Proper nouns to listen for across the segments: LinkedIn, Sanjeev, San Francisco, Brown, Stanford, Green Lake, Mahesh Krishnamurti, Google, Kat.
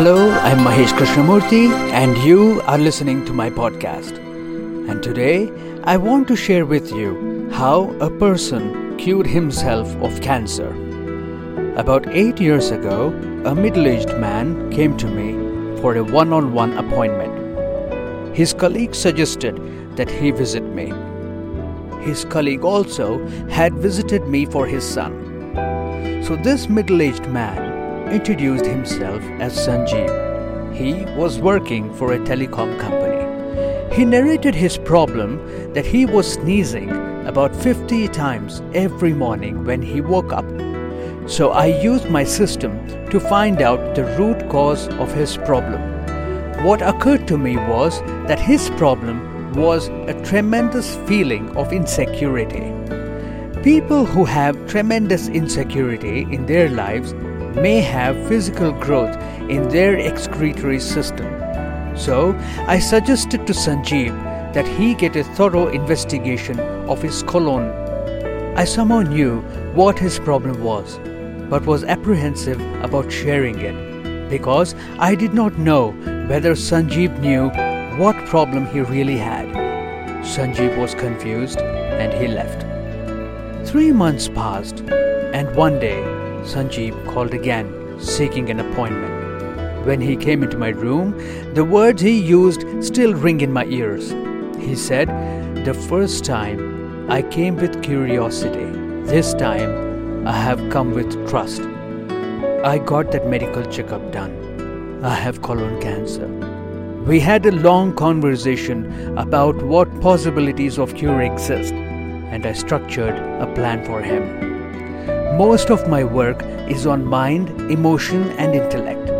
Hello, I'm Mahesh Krishnamurti and you are listening to my podcast. And today, I want to share with you how a person cured himself of cancer. About 8 years ago, a middle-aged man came to me for a one-on-one appointment. His colleague suggested that he visit me. His colleague also had visited me for his son. So this middle-aged man introduced himself as Sanjeev. He was working for a telecom company. He narrated his problem that he was sneezing about 50 times every morning when he woke up. So I used my system to find out the root cause of his problem. What occurred to me was that his problem was a tremendous feeling of insecurity. People who have tremendous insecurity in their lives may have physical growth in their excretory system. So, I suggested to Sanjeev that he get a thorough investigation of his colon. I somehow knew what his problem was, but was apprehensive about sharing it, because I did not know whether Sanjeev knew what problem he really had. Sanjeev was confused and he left. 3 months passed, and one day, Sanjeev called again, seeking an appointment. When he came into my room, the words he used still ring in my ears. He said, "The first time I came with curiosity. This time I have come with trust. I got that medical checkup done. I have colon cancer." We had a long conversation about what possibilities of cure exist, and I structured a plan for him. Most of my work is on mind, emotion, and intellect.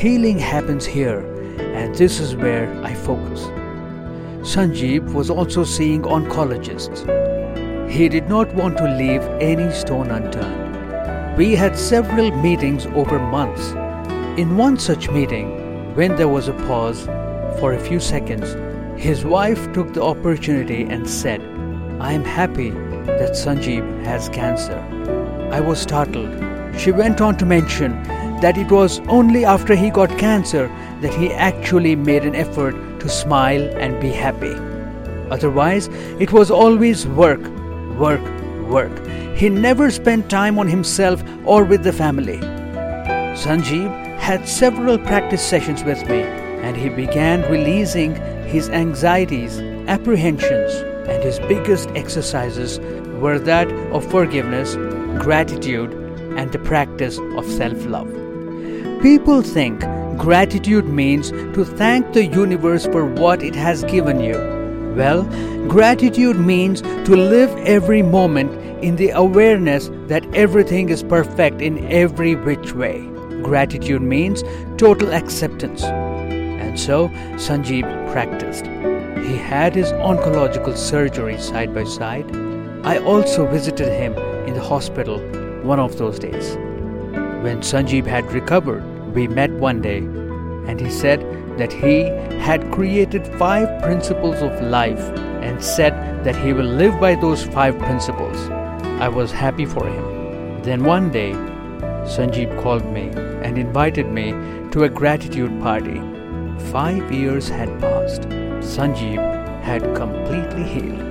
Healing happens here, and this is where I focus. Sanjeev was also seeing oncologists. He did not want to leave any stone unturned. We had several meetings over months. In one such meeting, when there was a pause for a few seconds, his wife took the opportunity and said, "I am happy that Sanjeev has cancer." I was startled. She went on to mention that it was only after he got cancer that he actually made an effort to smile and be happy. Otherwise, it was always work, work, work. He never spent time on himself or with the family. Sanjeev had several practice sessions with me, and he began releasing his anxieties, apprehensions, and his biggest exercises were that of forgiveness, gratitude, and the practice of self-love. People think gratitude means to thank the universe for what it has given you. Well, gratitude means to live every moment in the awareness that everything is perfect in every which way. Gratitude means total acceptance. And so, Sanjeev practiced. He had his oncological surgery side by side. I also visited him in the hospital one of those days. When Sanjeev had recovered, we met one day, and he said that he had created 5 principles of life and said that he will live by those 5 principles. I was happy for him. Then one day, Sanjeev called me and invited me to a gratitude party. 5 years had passed. Sanjeev had completely healed.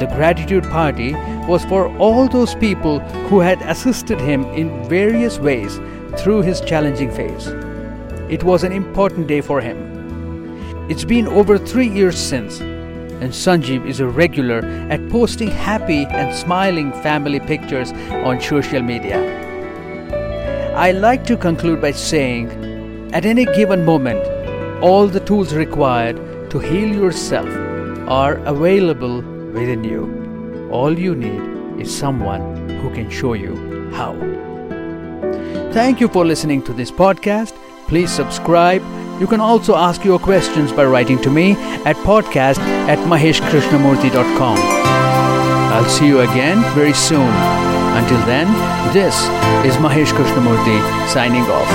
The gratitude party was for all those people who had assisted him in various ways through his challenging phase. It was an important day for him. It's been over 3 years since, and Sanjeev is a regular at posting happy and smiling family pictures on social media. I like to conclude by saying, at any given moment, all the tools required to heal yourself are available within you. All you need is someone who can show you how. Thank you for listening to this podcast. Please subscribe. You can also ask your questions by writing to me at podcast@maheshkrishnamurti.com. I'll see you again very soon. Until then, this is Mahesh Krishnamurti signing off.